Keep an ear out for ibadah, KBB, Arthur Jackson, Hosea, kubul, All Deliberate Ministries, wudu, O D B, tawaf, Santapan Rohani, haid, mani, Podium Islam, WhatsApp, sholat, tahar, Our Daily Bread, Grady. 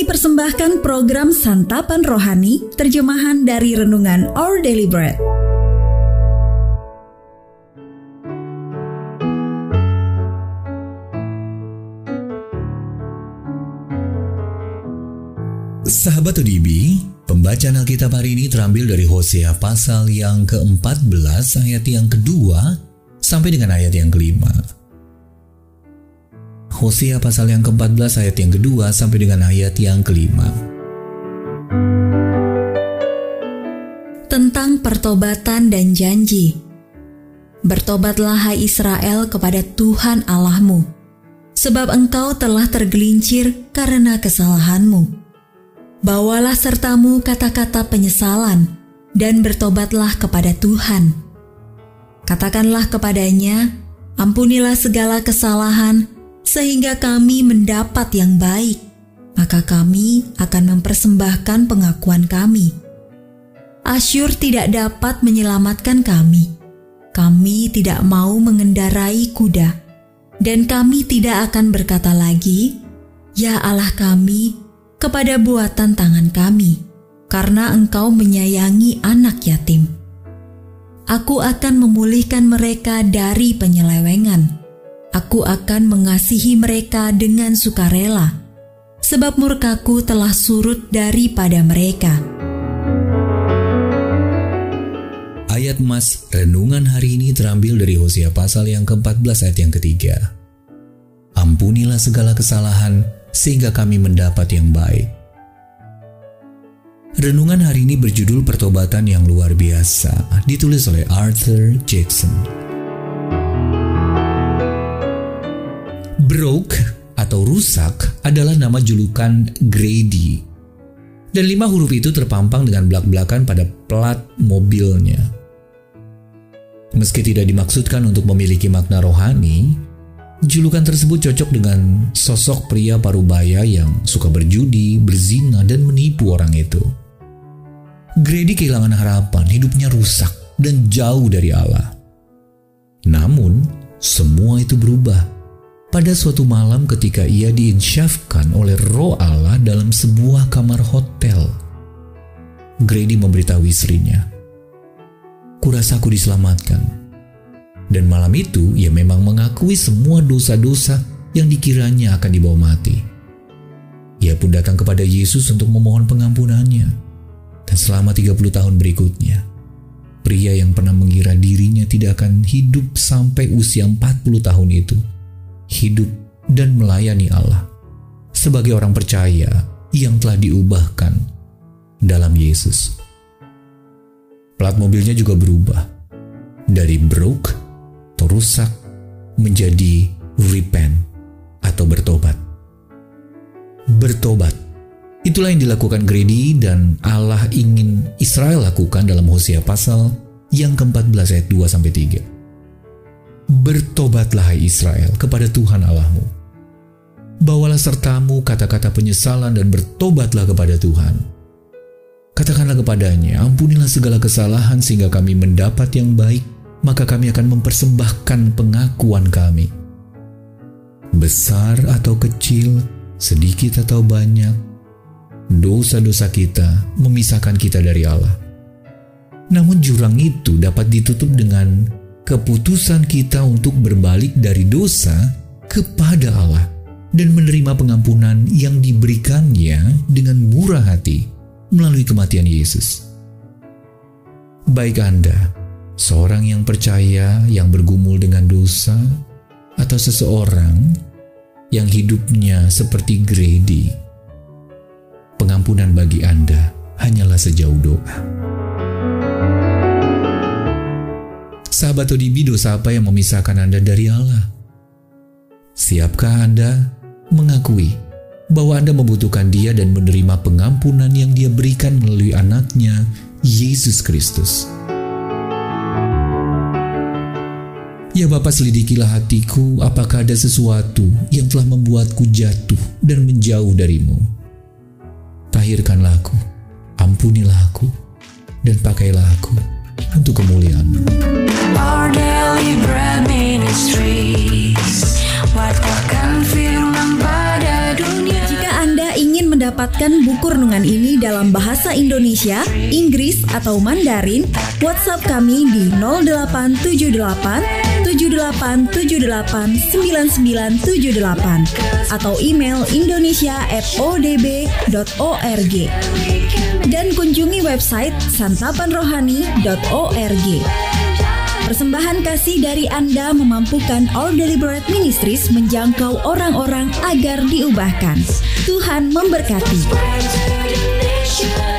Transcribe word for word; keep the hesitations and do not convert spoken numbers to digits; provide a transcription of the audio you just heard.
Kami persembahkan program Santapan Rohani, terjemahan dari renungan Our Daily Bread. Sahabat O D B, pembacaan Alkitab hari ini terambil dari Hosea pasal yang keempat belas ayat yang kedua sampai dengan ayat yang kelima. Hosea pasal yang keempat belas ayat yang kedua sampai dengan ayat yang kelima. Tentang pertobatan dan janji. Bertobatlah hai Israel kepada Tuhan Allahmu, sebab engkau telah tergelincir karena kesalahanmu. Bawalah sertamu kata-kata penyesalan dan bertobatlah kepada Tuhan. Katakanlah kepadanya, ampunilah segala kesalahan sehingga kami mendapat yang baik, maka kami akan mempersembahkan pengakuan kami. Asyur tidak dapat menyelamatkan kami. Kami tidak mau mengendarai kuda, dan kami tidak akan berkata lagi, "Ya Allah kami," kepada buatan tangan kami, karena Engkau menyayangi anak yatim. Aku akan memulihkan mereka dari penyelewengan. Aku akan mengasihi mereka dengan sukarela, sebab murkaku telah surut daripada mereka. Ayat Mas Renungan hari ini terambil dari Hosea pasal yang keempat belas ayat yang ketiga. Ampunilah segala kesalahan sehingga kami mendapat yang baik. Renungan hari ini berjudul Pertobatan yang Luar Biasa, ditulis oleh Arthur Jackson. Broke atau rusak adalah nama julukan Grady, dan lima huruf itu terpampang dengan blak-blakan pada plat mobilnya. Meski tidak dimaksudkan untuk memiliki makna rohani, julukan tersebut cocok dengan sosok pria parubaya yang suka berjudi, berzina, dan menipu orang itu. Grady kehilangan harapan, hidupnya rusak dan jauh dari Allah. Namun, semua itu berubah pada suatu malam ketika ia diinsyafkan oleh roh Allah dalam sebuah kamar hotel. Grady memberitahu istrinya, "Kurasa aku diselamatkan." Dan malam itu ia memang mengakui semua dosa-dosa yang dikiranya akan dibawa mati. Ia pun datang kepada Yesus untuk memohon pengampunannya. Dan selama tiga puluh tahun berikutnya, pria yang pernah mengira dirinya tidak akan hidup sampai usia empat puluh tahun itu hidup dan melayani Allah sebagai orang percaya yang telah diubahkan dalam Yesus. Plat mobilnya juga berubah dari broke atau rusak menjadi repent atau bertobat. Bertobat, itulah yang dilakukan Grady dan Allah ingin Israel lakukan dalam Hosea pasal yang keempat belas ayat dua sampai tiga. Bertobatlah hai Israel kepada Tuhan Allahmu. Bawalah sertamu kata-kata penyesalan dan bertobatlah kepada Tuhan. Katakanlah kepadanya, ampunilah segala kesalahan sehingga kami mendapat yang baik, maka kami akan mempersembahkan pengakuan kami. Besar atau kecil, sedikit atau banyak, dosa-dosa kita memisahkan kita dari Allah. Namun jurang itu dapat ditutup dengan keputusan kita untuk berbalik dari dosa kepada Allah dan menerima pengampunan yang diberikannya dengan murah hati melalui kematian Yesus. Baik Anda, seorang yang percaya yang bergumul dengan dosa, atau seseorang yang hidupnya seperti Grady, pengampunan bagi Anda hanyalah sejauh doa. Sahabat O D B, dosa apa yang memisahkan Anda dari Allah? Siapkah Anda mengakui bahwa Anda membutuhkan Dia dan menerima pengampunan yang Dia berikan melalui anaknya, Yesus Kristus? Ya Bapa, selidikilah hatiku, apakah ada sesuatu yang telah membuatku jatuh dan menjauh darimu. Tahirkanlah aku, ampunilah aku, dan pakailah aku untuk kemuliaan. Our Daily Bread Ministries, wartakan firman pada dunia. Jika Anda ingin mendapatkan mendapatkan buku renungan ini dalam bahasa Indonesia, Inggris, atau Mandarin, WhatsApp kami di nol delapan tujuh delapan tujuh delapan tujuh delapan sembilan sembilan tujuh delapan atau email indonesia at o d b dot org. Dan kunjungi website santapan rohani dot org. Persembahan kasih dari Anda memampukan All Deliberate Ministries menjangkau orang-orang agar diubahkan. Tuhan memberkati.